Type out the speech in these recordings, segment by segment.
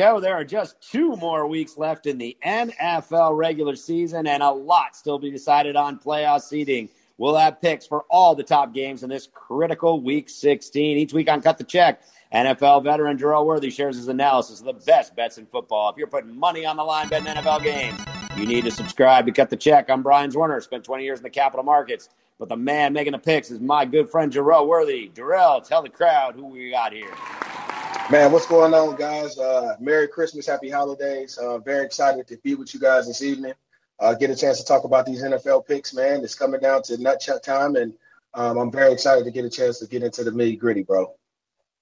go. There are just 2 more weeks left in the NFL regular season, and a lot still be decided on playoff seeding. We'll have picks for all the top games in this critical Week 16. Each week on Cut the Check, NFL veteran Jarrell Worthy shares his analysis of the best bets in football. If you're putting money on the line betting NFL games, you need to subscribe to Cut the Check. I'm Brian Zwerner. Spent 20 years in the capital markets, but the man making the picks is my good friend Jarrell Worthy. Jarrell, tell the crowd who we got here. Man, what's going on, guys? Merry Christmas, happy holidays. Very excited to be with you guys this evening. Get a chance to talk about these NFL picks, man. It's coming down to nut check time, and I'm very excited to get a chance to get into the nitty-gritty, bro.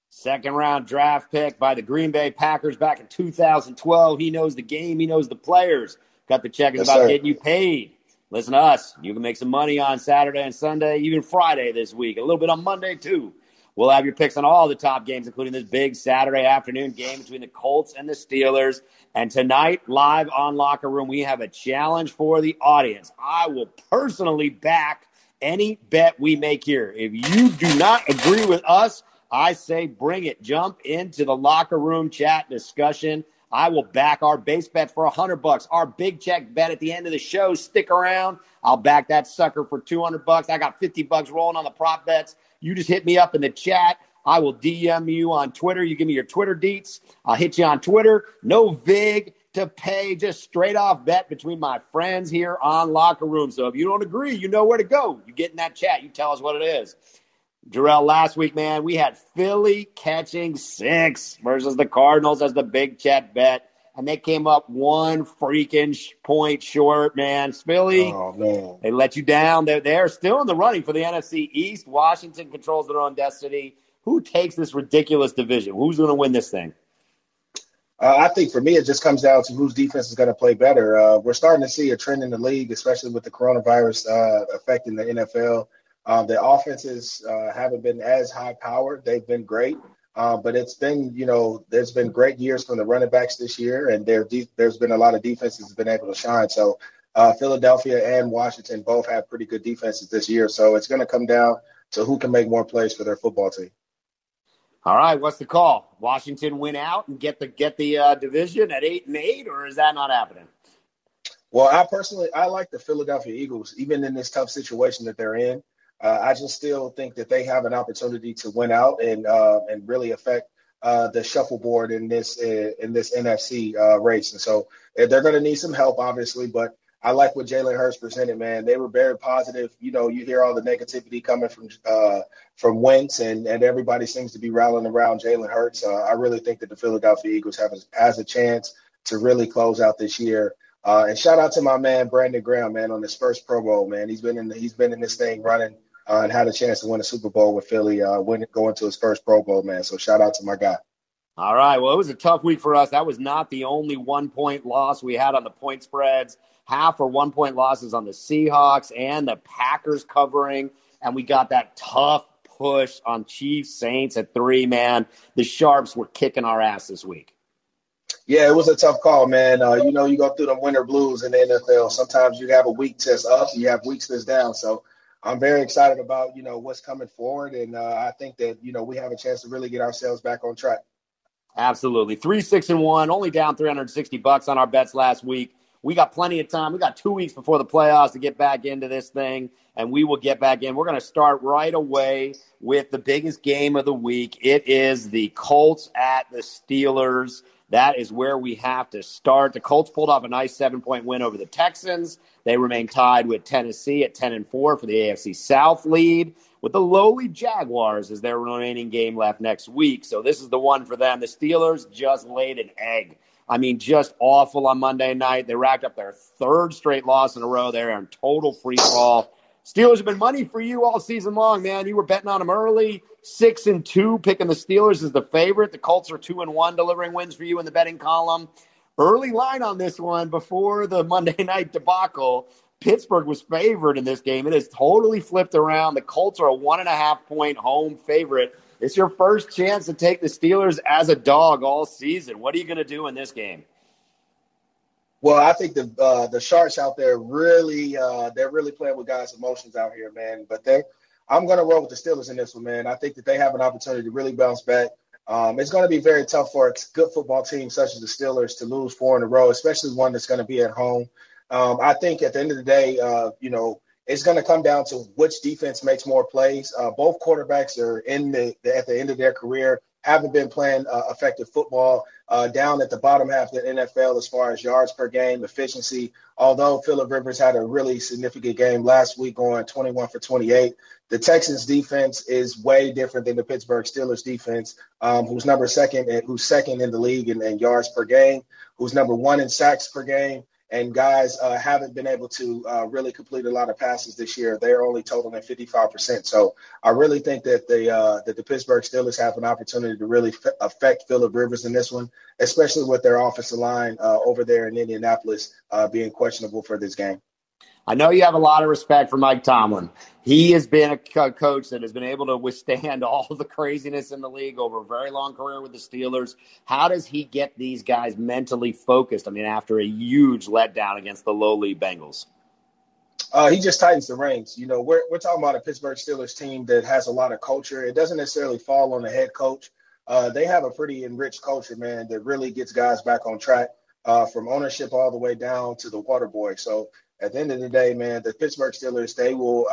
Second-round draft pick by the Green Bay Packers back in 2012. He knows the game. He knows the players. Cut the Check is about getting you paid. Listen to us. You can make some money on Saturday and Sunday, even Friday this week, a little bit on Monday too. We'll have your picks on all the top games, including this big Saturday afternoon game between the Colts and the Steelers. And tonight, live on Locker Room, we have a challenge for the audience. I will personally back any bet we make here. If you do not agree with us, I say bring it. Jump into the Locker Room chat discussion. I will back our base bet for $100. Our big check bet at the end of the show, stick around. I'll back that sucker for $200. I got $50 rolling on the prop bets. You just hit me up in the chat. I will DM you on Twitter. You give me your Twitter deets. I'll hit you on Twitter. No vig to pay. Just straight off bet between my friends here on Locker Room. So if you don't agree, you know where to go. You get in that chat. You tell us what it is. Jarrell, last week, man, we had Philly catching 6 versus the Cardinals as the big chat bet. And they came up 1 freaking point short, man. Philly, they let you down. They're still in the running for the NFC East. Washington controls their own destiny. Who takes this ridiculous division? Who's going to win this thing? I think for me it just comes down to whose defense is going to play better. We're starting to see a trend in the league, especially with the coronavirus affecting the NFL. The offenses haven't been as high-powered. They've been great. But it's been, you know, there's been great years from the running backs this year, and there's been a lot of defenses that have been able to shine. So Philadelphia and Washington both have pretty good defenses this year. So it's going to come down to who can make more plays for their football team. All right, what's the call? Washington win out and get the division at 8-8, or is that not happening? Well, I like the Philadelphia Eagles, even in this tough situation that they're in. I just still think that they have an opportunity to win out and really affect the shuffleboard in this NFC race. And so they're going to need some help, obviously. But I like what Jalen Hurts presented, man. They were very positive. You know, you hear all the negativity coming from Wentz, and everybody seems to be rallying around Jalen Hurts. I really think that the Philadelphia Eagles has a chance to really close out this year. And shout out to my man Brandon Graham, man, on his first Pro Bowl, man. He's been in this thing running. And had a chance to win a Super Bowl with Philly, going to his first Pro Bowl, man. So shout out to my guy. All right. Well, it was a tough week for us. That was not the only 1-point loss we had on the point spreads. Half or 1-point losses on the Seahawks and the Packers covering. And we got that tough push on Chiefs Saints at 3, man. The Sharps were kicking our ass this week. Yeah, it was a tough call, man. You know, you go through the winter blues in the NFL. Sometimes you have a week that's up, you have weeks that's down. So I'm very excited about, you know, what's coming forward, and I think that, you know, we have a chance to really get ourselves back on track. Absolutely. 3-6-1, only down $360 on our bets last week. We got plenty of time. We got 2 weeks before the playoffs to get back into this thing, and we will get back in. We're going to start right away with the biggest game of the week. It is the Colts at the Steelers. That is where we have to start. The Colts pulled off a nice 7-point win over the Texans. They remain tied with Tennessee at 10-4 for the AFC South lead, with the lowly Jaguars as their remaining game left next week. So this is the one for them. The Steelers just laid an egg. I mean, just awful on Monday night. They racked up their 3rd straight loss in a row. They're in total free fall. Steelers have been money for you all season long, man. You were betting on them early. 6-2, picking the Steelers as the favorite. The Colts are 2-1, delivering wins for you in the betting column. Early line on this one before the Monday night debacle. Pittsburgh was favored in this game. It has totally flipped around. The Colts are a 1.5-point home favorite. It's your first chance to take the Steelers as a dog all season. What are you going to do in this game? Well, I think the Sharks out there really they're really playing with guys' emotions out here, man. But I'm going to roll with the Steelers in this one, man. I think that they have an opportunity to really bounce back. It's going to be very tough for a good football team such as the Steelers to lose four in a row, especially one that's going to be at home. I think at the end of the day, it's going to come down to which defense makes more plays. Both quarterbacks are at the end of their career, haven't been playing effective football, down at the bottom half of the NFL as far as yards per game, efficiency. Although Philip Rivers had a really significant game last week going 21 for 28, the Texans defense is way different than the Pittsburgh Steelers defense, who's second in the league in yards per game, who's number one in sacks per game. And guys haven't been able to really complete a lot of passes this year. They're only totaling 55%. So I really think that the Pittsburgh Steelers have an opportunity to really affect Philip Rivers in this one, especially with their offensive line over there in Indianapolis being questionable for this game. I know you have a lot of respect for Mike Tomlin. He has been a coach that has been able to withstand all the craziness in the league over a very long career with the Steelers. How does he get these guys mentally focused? I mean, after a huge letdown against the lowly Bengals. He just tightens the reins. You know, we're talking about a Pittsburgh Steelers team that has a lot of culture. It doesn't necessarily fall on the head coach. They have a pretty enriched culture, man, that really gets guys back on track from ownership all the way down to the water boy. So, at the end of the day, man, the Pittsburgh Steelers, they will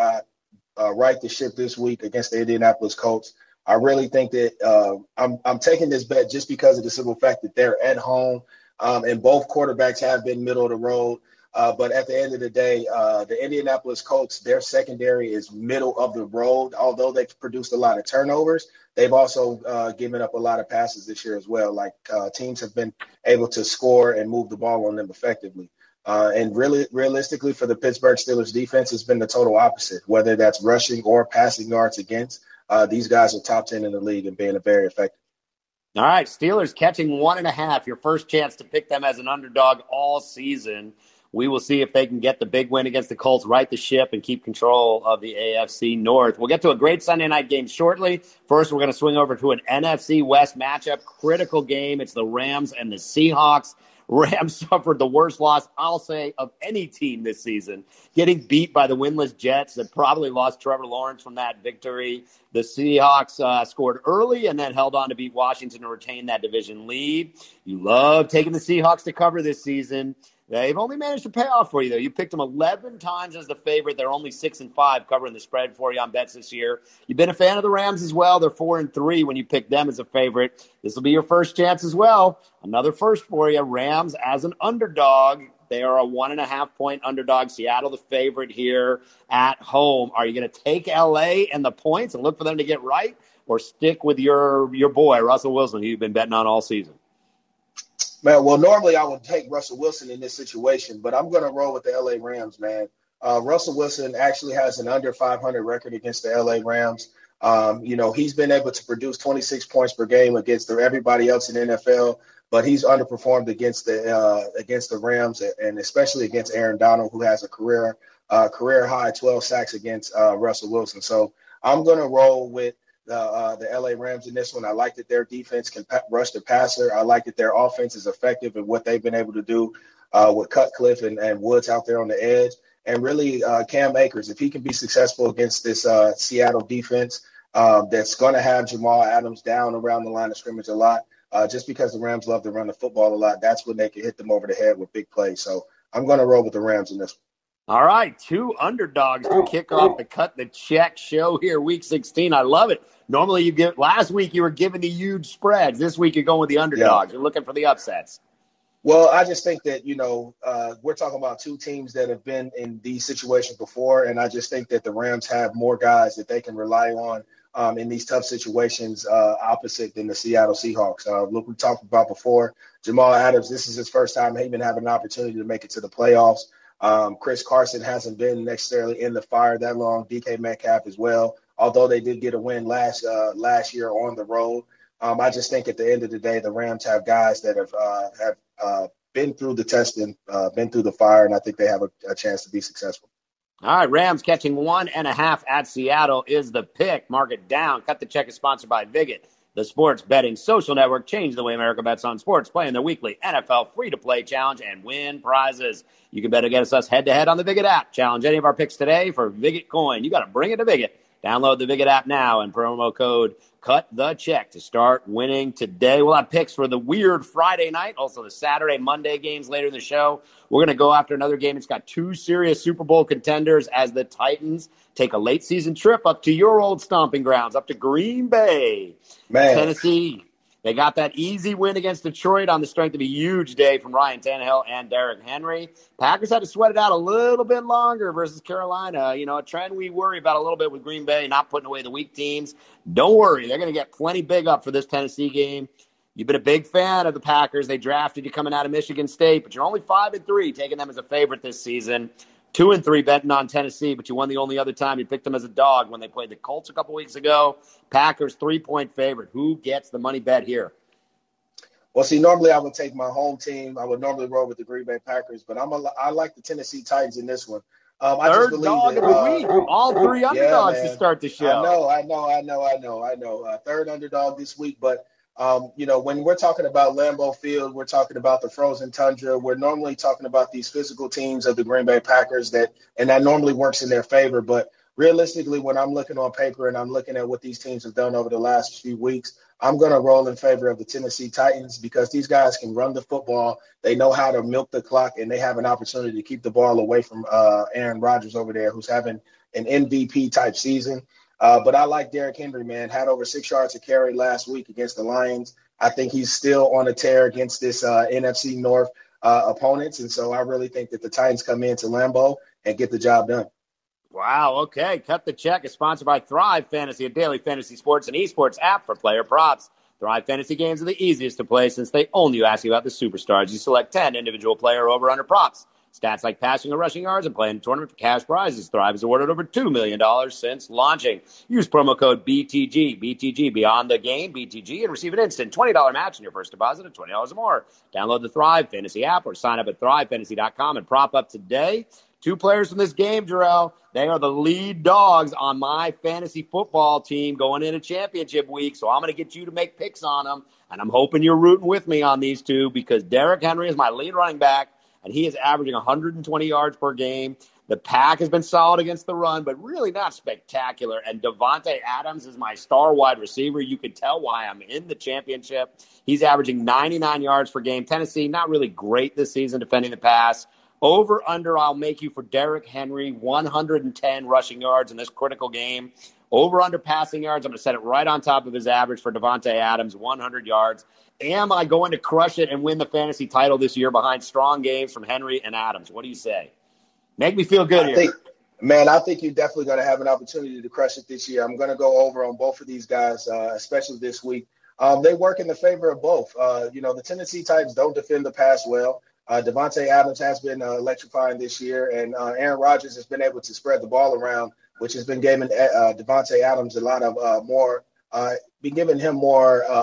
right the ship this week against the Indianapolis Colts. I really think that I'm taking this bet just because of the simple fact that they're at home, and both quarterbacks have been middle of the road. But at the end of the day, the Indianapolis Colts, their secondary is middle of the road. Although they've produced a lot of turnovers, they've also given up a lot of passes this year as well. Like teams have been able to score and move the ball on them effectively. And really, realistically, for the Pittsburgh Steelers defense, it's been the total opposite, whether that's rushing or passing yards against. These guys are top 10 in the league and being very effective. All right, Steelers catching 1.5, your first chance to pick them as an underdog all season. We will see if they can get the big win against the Colts, right the ship, and keep control of the AFC North. We'll get to a great Sunday night game shortly. First, we're going to swing over to an NFC West matchup, critical game. It's the Rams and the Seahawks. Rams suffered the worst loss, I'll say, of any team this season, getting beat by the winless Jets that probably lost Trevor Lawrence from that victory. The Seahawks scored early and then held on to beat Washington to retain that division lead. You love taking the Seahawks to cover this season. They've only managed to pay off for you, though. You picked them 11 times as the favorite. They're only 6-5 covering the spread for you on bets this year. You've been a fan of the Rams as well. They're 4-3 when you pick them as a favorite. This will be your first chance as well. Another first for you. Rams as an underdog. They are a 1.5-point underdog. Seattle the favorite here at home. Are you going to take L.A. and the points and look for them to get right, or stick with your boy, Russell Wilson, who you've been betting on all season? Man, well, normally I would take Russell Wilson in this situation, but I'm going to roll with the L.A. Rams, man. Russell Wilson actually has an under 500 record against the L.A. Rams. He's been able to produce 26 points per game against everybody else in the NFL, but he's underperformed against the Rams, and especially against Aaron Donald, who has a career high 12 sacks against Russell Wilson. So I'm going to roll with the L.A. Rams in this one. I like that their defense can rush the passer. I like that their offense is effective in what they've been able to do with Cutcliffe and Woods out there on the edge. And really, Cam Akers, if he can be successful against this Seattle defense that's going to have Jamal Adams down around the line of scrimmage a lot, just because the Rams love to run the football a lot, that's when they can hit them over the head with big plays. So I'm going to roll with the Rams in this one. All right, two underdogs to kick off the Cut the Check show here, Week 16. I love it. Normally, last week you were giving the huge spreads. This week you're going with the underdogs. Yeah. You're looking for the upsets. Well, I just think that, we're talking about two teams that have been in these situations before, and I just think that the Rams have more guys that they can rely on in these tough situations opposite than the Seattle Seahawks. Look, we talked about before, Jamal Adams, this is his first time even having an opportunity to make it to the playoffs. Chris Carson hasn't been necessarily in the fire that long. DK Metcalf as well, although they did get a win last year on the road. I just think at the end of the day, the Rams have guys that have been through the test and been through the fire, and I think they have a chance to be successful. All right, Rams catching 1.5 at Seattle is the pick. Mark it down. Cut the Check is sponsored by Viget, the sports betting social network. Change the way America bets on sports. Play in their weekly NFL free-to-play challenge and win prizes. You can bet against us head-to-head on the Viget app. Challenge any of our picks today for Viget Coin. You got to bring it to Viget Download the Viget app now and promo code CUTTHECHECK to start winning today. We'll have picks for the weird Friday night, also the Saturday, Monday games later in the show. We're going to go after another game. It's got two serious Super Bowl contenders as the Titans take a late-season trip up to your old stomping grounds, up to Green Bay, Tennessee. They got that easy win against Detroit on the strength of a huge day from Ryan Tannehill and Derrick Henry. Packers had to sweat it out a little bit longer versus Carolina. You know, a trend we worry about a little bit with Green Bay, not putting away the weak teams. Don't worry. They're going to get plenty big up for this Tennessee game. You've been a big fan of the Packers. They drafted you coming out of Michigan State, but you're only 5-3, taking them as a favorite this season. 2-3 betting on Tennessee, but you won the only other time you picked them as a dog when they played the Colts a couple weeks ago. Packers, 3-point favorite. Who gets the money bet here? Well, see, normally I would take my home team. I would normally roll with the Green Bay Packers, but I like the Tennessee Titans in this one. Third dog of the week. All three underdogs to start the show. I know. Third underdog this week, but you know, when we're talking about Lambeau Field, we're talking about the frozen tundra. We're normally talking about these physical teams of the Green Bay Packers, that normally works in their favor. But realistically, when I'm looking on paper and I'm looking at what these teams have done over the last few weeks, I'm going to roll in favor of the Tennessee Titans because these guys can run the football. They know how to milk the clock, and they have an opportunity to keep the ball away from Aaron Rodgers over there, who's having an MVP-type season. But I like Derrick Henry, man. Had over 6 yards to carry last week against the Lions. I think he's still on a tear against this NFC North opponents. And so I really think that the Titans come into Lambeau and get the job done. Wow, okay. Cut the Check is sponsored by Thrive Fantasy, a daily fantasy sports and esports app for player props. Thrive Fantasy games are the easiest to play since they only ask you about the superstars. You select 10 individual player over-under props. Stats like passing or rushing yards and playing a tournament for cash prizes. Thrive has awarded over $2 million since launching. Use promo code BTG, BTG, Beyond the Game, BTG, and receive an instant $20 match on your first deposit of $20 or more. Download the Thrive Fantasy app or sign up at thrivefantasy.com and prop up today. Two players from this game, Jarrell. They are the lead dogs on my fantasy football team going into championship week, so I'm going to get you to make picks on them, and I'm hoping you're rooting with me on these two because Derrick Henry is my lead running back, and he is averaging 120 yards per game. The pack has been solid against the run, but really not spectacular. And Davante Adams is my star wide receiver. You can tell why I'm in the championship. He's averaging 99 yards per game. Tennessee, not really great this season defending the pass. Over, under, I'll make you for Derrick Henry, 110 rushing yards in this critical game. Over, under passing yards, I'm going to set it right on top of his average for Davante Adams, 100 yards. Am I going to crush it and win the fantasy title this year behind strong games from Henry and Adams? What do you say? Make me feel good here. Man, I think you're definitely going to have an opportunity to crush it this year. I'm going to go over on both of these guys, especially this week. They work in the favor of both. You know, the Tennessee Titans don't defend the pass well. Davante Adams has been electrifying this year, and Aaron Rodgers has been able to spread the ball around, which has been giving Davante Adams a lot of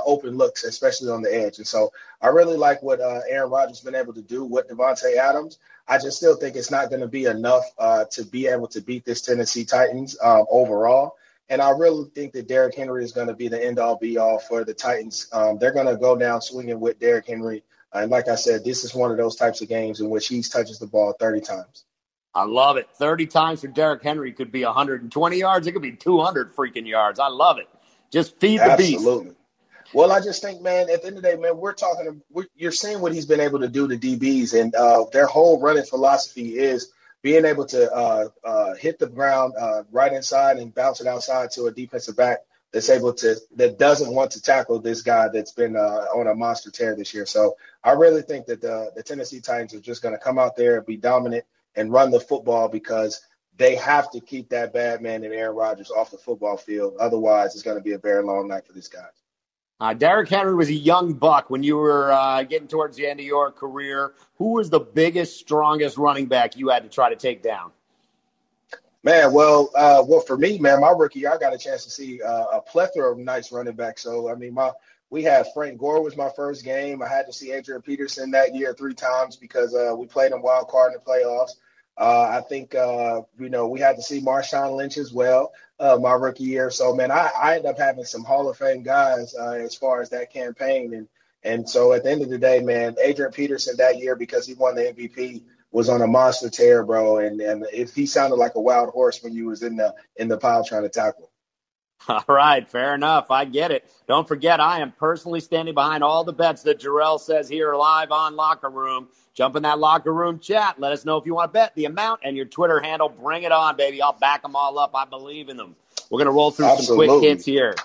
open looks, especially on the edge. And so I really like what Aaron Rodgers has been able to do with Davante Adams. I just still think it's not going to be enough to be able to beat this Tennessee Titans overall. And I really think that Derrick Henry is going to be the end-all, be-all for the Titans. They're going to go down swinging with Derrick Henry. And like I said, this is one of those types of games in which he touches the ball 30 times. I love it. 30 times for Derrick Henry could be 120 yards. It could be 200 freaking yards. I love it. Just feed the beast. Absolutely. Well, I just think, man, at the end of the day, man, you're seeing what he's been able to do to DBs, and their whole running philosophy is being able to hit the ground right inside and bounce it outside to a defensive back that doesn't want to tackle this guy that's been on a monster tear this year. So I really think that the Tennessee Titans are just going to come out there and be dominant and run the football because they have to keep that bad man and Aaron Rodgers off the football field. Otherwise, it's going to be a very long night for these guys. Derrick Henry was a young buck when you were getting towards the end of your career. Who was the biggest, strongest running back you had to try to take down? Man, well, for me, man, my rookie year, I got a chance to see a plethora of nice running backs. So, I mean, we had Frank Gore was my first game. I had to see Adrian Peterson that year 3 times because we played in wild card in the playoffs. I think, you know, we had to see Marshawn Lynch as well my rookie year. So, man, I ended up having some Hall of Fame guys as far as that campaign. And so at the end of the day, man, Adrian Peterson that year, because he won the MVP, was on a monster tear, bro. And if he sounded like a wild horse when you was in the pile trying to tackle. All right, fair enough. I get it. Don't forget, I am personally standing behind all the bets that Jarrell says here live on Locker Room. Jump in that Locker Room chat. Let us know if you want to bet the amount and your Twitter handle. Bring it on, baby. I'll back them all up. I believe in them. We're going to roll through some quick hits here.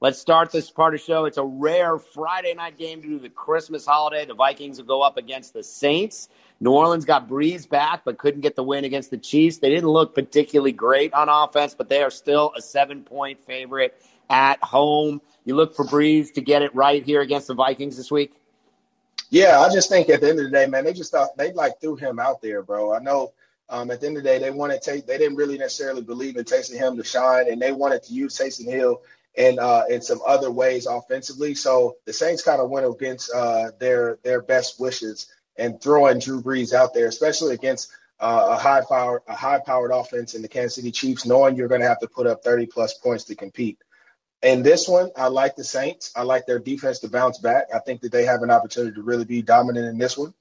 Let's start this part of the show. It's a rare Friday night game due to the Christmas holiday. The Vikings will go up against the Saints. New Orleans got Brees back but couldn't get the win against the Chiefs. They didn't look particularly great on offense, but they are still a 7-point favorite at home. You look for Brees to get it right here against the Vikings this week? Yeah, I just think at the end of the day, man, they just thought they threw him out there, bro. I know at the end of the day they didn't really necessarily believe in Taysom Hill to shine, and they wanted to use Taysom Hill in some other ways offensively. So the Saints kind of went against their best wishes and throwing Drew Brees out there, especially against a high-powered offense in the Kansas City Chiefs, knowing you're going to have to put up 30-plus points to compete. In this one, I like the Saints. I like their defense to bounce back. I think that they have an opportunity to really be dominant in this one.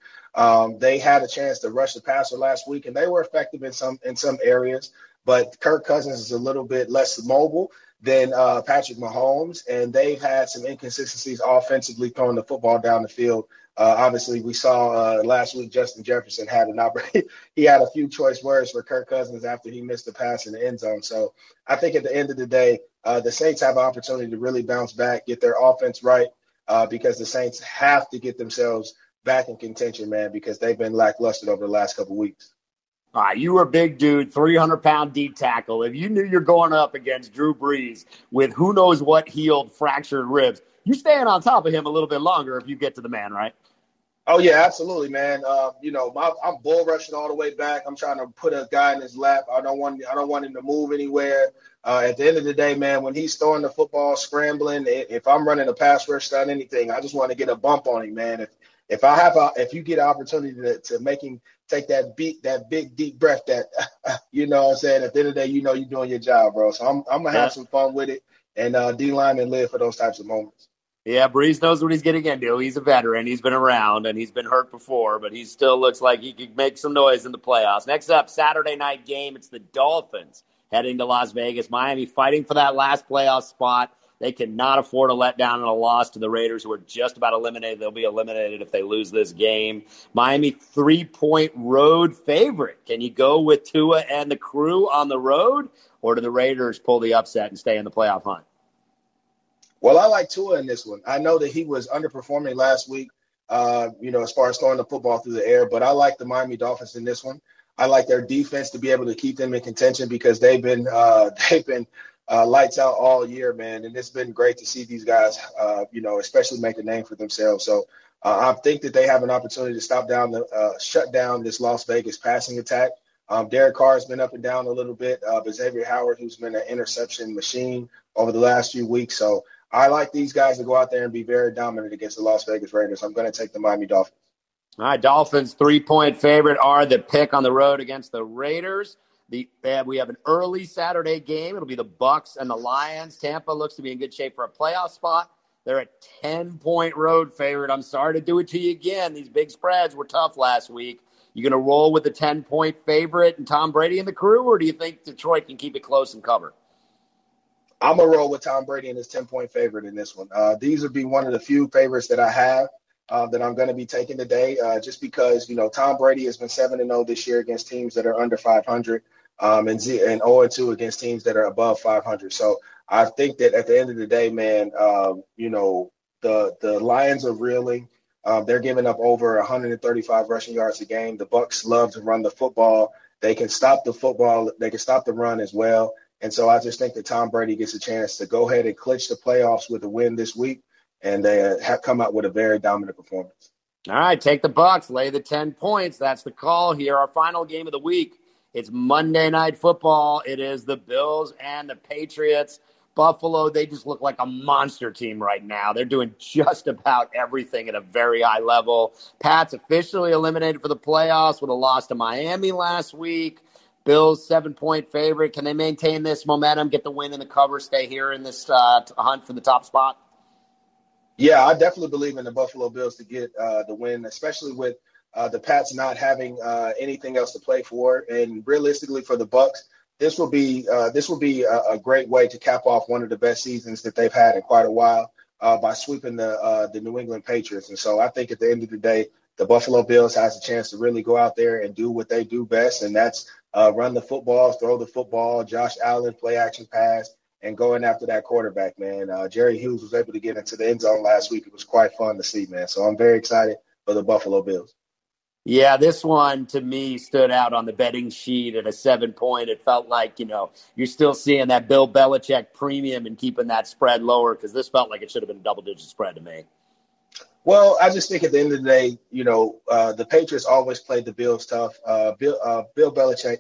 They had a chance to rush the passer last week, and they were effective in some areas. But Kirk Cousins is a little bit less mobile than Patrick Mahomes, and they've had some inconsistencies offensively throwing the football down the field. Obviously, we saw last week Justin Jefferson had an opportunity. He had a few choice words for Kirk Cousins after he missed the pass in the end zone. So I think at the end of the day, the Saints have an opportunity to really bounce back, get their offense right, because the Saints have to get themselves back in contention, man, because they've been lackluster over the last couple of weeks. All right, you were a big dude, 300-pound D-tackle. If you knew you're going up against Drew Brees with who knows what healed fractured ribs, you're staying on top of him a little bit longer if you get to the man, right? Oh, yeah, absolutely, man. I'm bull rushing all the way back. I'm trying to put a guy in his lap. I don't want him to move anywhere. At the end of the day, man, when he's throwing the football, scrambling, if I'm running a pass rush on anything, I just want to get a bump on him, man. If you get an opportunity to make him take that big, deep breath, you know what I'm saying? At the end of the day, you know you're doing your job, bro. So I'm going to have some fun with it and D-linemen live for those types of moments. Yeah, Brees knows what he's getting into. He's a veteran. He's been around, and he's been hurt before, but he still looks like he could make some noise in the playoffs. Next up, Saturday night game. It's the Dolphins heading to Las Vegas. Miami fighting for that last playoff spot. They cannot afford a letdown and a loss to the Raiders, who are just about eliminated. They'll be eliminated if they lose this game. Miami, 3-point road favorite. Can you go with Tua and the crew on the road, or do the Raiders pull the upset and stay in the playoff hunt? Well, I like Tua in this one. I know that he was underperforming last week, as far as throwing the football through the air, but I like the Miami Dolphins in this one. I like their defense to be able to keep them in contention because they've been lights out all year, man. And it's been great to see these guys, especially make a name for themselves. So I think that they have an opportunity to shut down this Las Vegas passing attack. Derek Carr has been up and down a little bit, but Xavier Howard, who's been an interception machine over the last few weeks. So I like these guys to go out there and be very dominant against the Las Vegas Raiders. I'm going to take the Miami Dolphins. All right, Dolphins 3-point favorite are the pick on the road against the Raiders. We have an early Saturday game. It'll be the Bucs and the Lions. Tampa looks to be in good shape for a playoff spot. They're a 10-point road favorite. I'm sorry to do it to you again. These big spreads were tough last week. You going to roll with the 10-point favorite and Tom Brady and the crew, or do you think Detroit can keep it close and cover? I'm going to roll with Tom Brady and his 10-point favorite in this one. These would be one of the few favorites that I have. That I'm going to be taking today, just because, Tom Brady has been 7-0 this year against teams that are under 500 and 0-2 against teams that are above 500. So I think that at the end of the day, man, the Lions are reeling. They're giving up over 135 rushing yards a game. The Bucs love to run the football. They can stop the football. They can stop the run as well. And so I just think that Tom Brady gets a chance to go ahead and clinch the playoffs with a win this week. And they have come out with a very dominant performance. All right, take the Bucs, lay the 10 points. That's the call here. Our final game of the week, it's Monday Night Football. It is the Bills and the Patriots. Buffalo, they just look like a monster team right now. They're doing just about everything at a very high level. Pats officially eliminated for the playoffs with a loss to Miami last week. Bills, 7-point favorite. Can they maintain this momentum, get the win in the cover, stay here in this hunt for the top spot? Yeah, I definitely believe in the Buffalo Bills to get the win, especially with the Pats not having anything else to play for. And realistically for the Bucs, This will be a great way to cap off one of the best seasons that they've had in quite a while by sweeping the New England Patriots. And so I think at the end of the day, the Buffalo Bills has a chance to really go out there and do what they do best, and that's run the football, throw the football, Josh Allen, play action pass, and going after that quarterback, man. Jerry Hughes was able to get into the end zone last week. It was quite fun to see, man. So I'm very excited for the Buffalo Bills. Yeah, this one to me stood out on the betting sheet at a 7-point. It felt like, you're still seeing that Bill Belichick premium and keeping that spread lower, because this felt like it should have been a double-digit spread to me. Well, I just think at the end of the day, the Patriots always played the Bills tough. Bill Belichick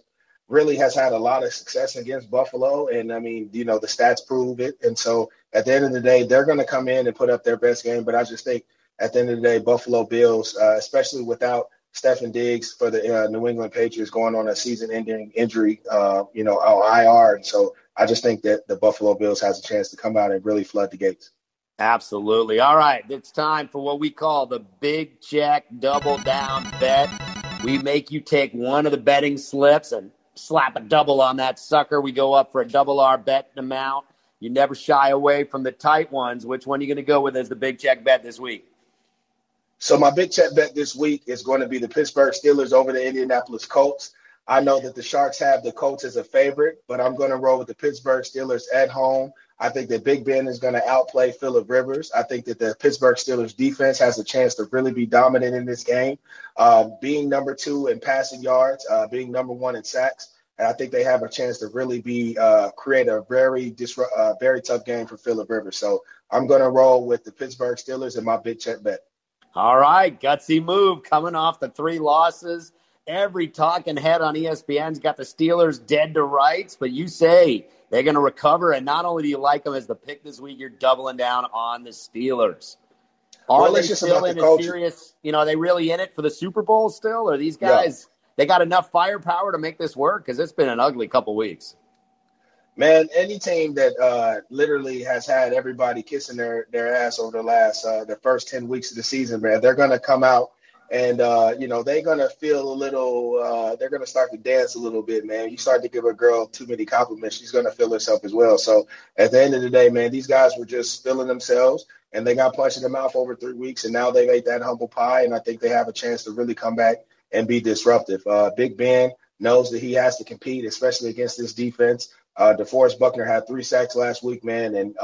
really has had a lot of success against Buffalo, and, the stats prove it. And so at the end of the day, they're going to come in and put up their best game. But I just think at the end of the day, Buffalo Bills, especially without Stephen Diggs for the New England Patriots going on a season-ending injury, on IR. And so I just think that the Buffalo Bills has a chance to come out and really flood the gates. Absolutely. All right, it's time for what we call the Big Check Double Down Bet. We make you take one of the betting slips and slap a double on that sucker. We go up for a double R bet amount. You never shy away from the tight ones. Which one are you going to go with as the Big Check Bet this week? So my big check bet this week is going to be the Pittsburgh Steelers over the Indianapolis Colts. I know that the Sharks have the Colts as a favorite, but I'm going to roll with the Pittsburgh Steelers at home. I think that Big Ben is going to outplay Philip Rivers. I think that the Pittsburgh Steelers defense has a chance to really be dominant in this game, being number 2 in passing yards, being number 1 in sacks. And I think they have a chance to really create a very tough game for Philip Rivers. So I'm going to roll with the Pittsburgh Steelers in my big check bet. All right, gutsy move coming off the 3 losses. Every talking head on ESPN's got the Steelers dead to rights, but you say they're going to recover, and not only do you like them as the pick this week, you're doubling down on the Steelers. Are they still in a serious, are they really in it for the Super Bowl still? Or are these guys, they got enough firepower to make this work? Because it's been an ugly couple weeks. Man, any team that literally has had everybody kissing their ass over the first 10 weeks of the season, man, they're going to come out and, they're going to feel a little they're going to start to dance a little bit, man. You start to give a girl too many compliments, she's going to feel herself as well. So at the end of the day, man, these guys were just feeling themselves, and they got punched in the mouth over 3 weeks, and now they've ate that humble pie, and I think they have a chance to really come back and be disruptive. Big Ben knows that he has to compete, especially against this defense. DeForest Buckner had 3 sacks last week, man, and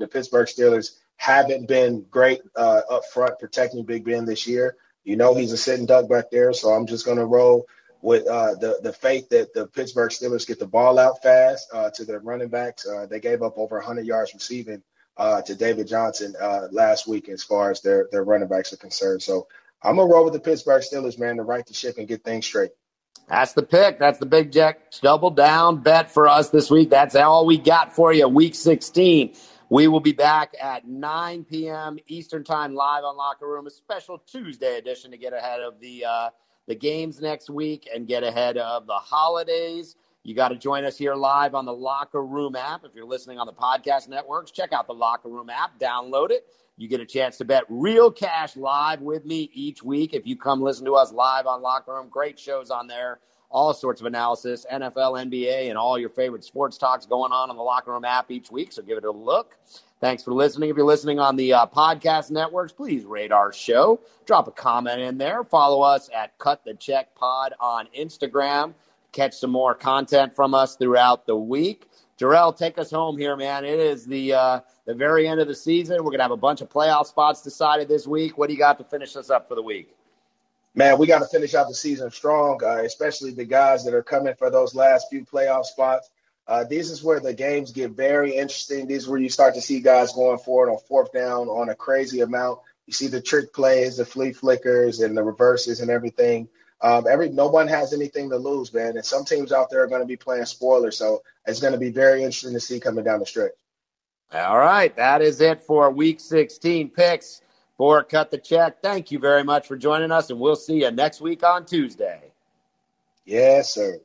the Pittsburgh Steelers haven't been great up front protecting Big Ben this year. He's a sitting duck back there, so I'm just going to roll with the faith that the Pittsburgh Steelers get the ball out fast to their running backs. They gave up over 100 yards receiving to David Johnson last week as far as their running backs are concerned. So I'm going to roll with the Pittsburgh Steelers, man, to right the ship and get things straight. That's the pick. That's the Big Jack Double Down Bet for us this week. That's all we got for you, Week 16. We will be back at 9 p.m. Eastern Time live on Locker Room, a special Tuesday edition to get ahead of the games next week and get ahead of the holidays. You got to join us here live on the Locker Room app. If you're listening on the podcast networks, check out the Locker Room app, download it. You get a chance to bet real cash live with me each week. If you come listen to us live on Locker Room, great shows on there, all sorts of analysis, NFL, NBA, and all your favorite sports talks going on the Locker Room app each week. So give it a look. Thanks for listening. If you're listening on the podcast networks, please rate our show. Drop a comment in there. Follow us at Cut the Check Pod on Instagram. Catch some more content from us throughout the week. Jarrell, take us home here, man. It is the very end of the season. We're going to have a bunch of playoff spots decided this week. What do you got to finish us up for the week? Man, we got to finish out the season strong, especially the guys that are coming for those last few playoff spots. This is where the games get very interesting. These are where you start to see guys going for it on 4th down on a crazy amount. You see the trick plays, the flea flickers, and the reverses and everything. No one has anything to lose, man. And some teams out there are going to be playing spoiler. So it's going to be very interesting to see coming down the stretch. All right. That is it for Week 16 picks for Cut the Check. Thank you very much for joining us, and we'll see you next week on Tuesday. Yes, sir.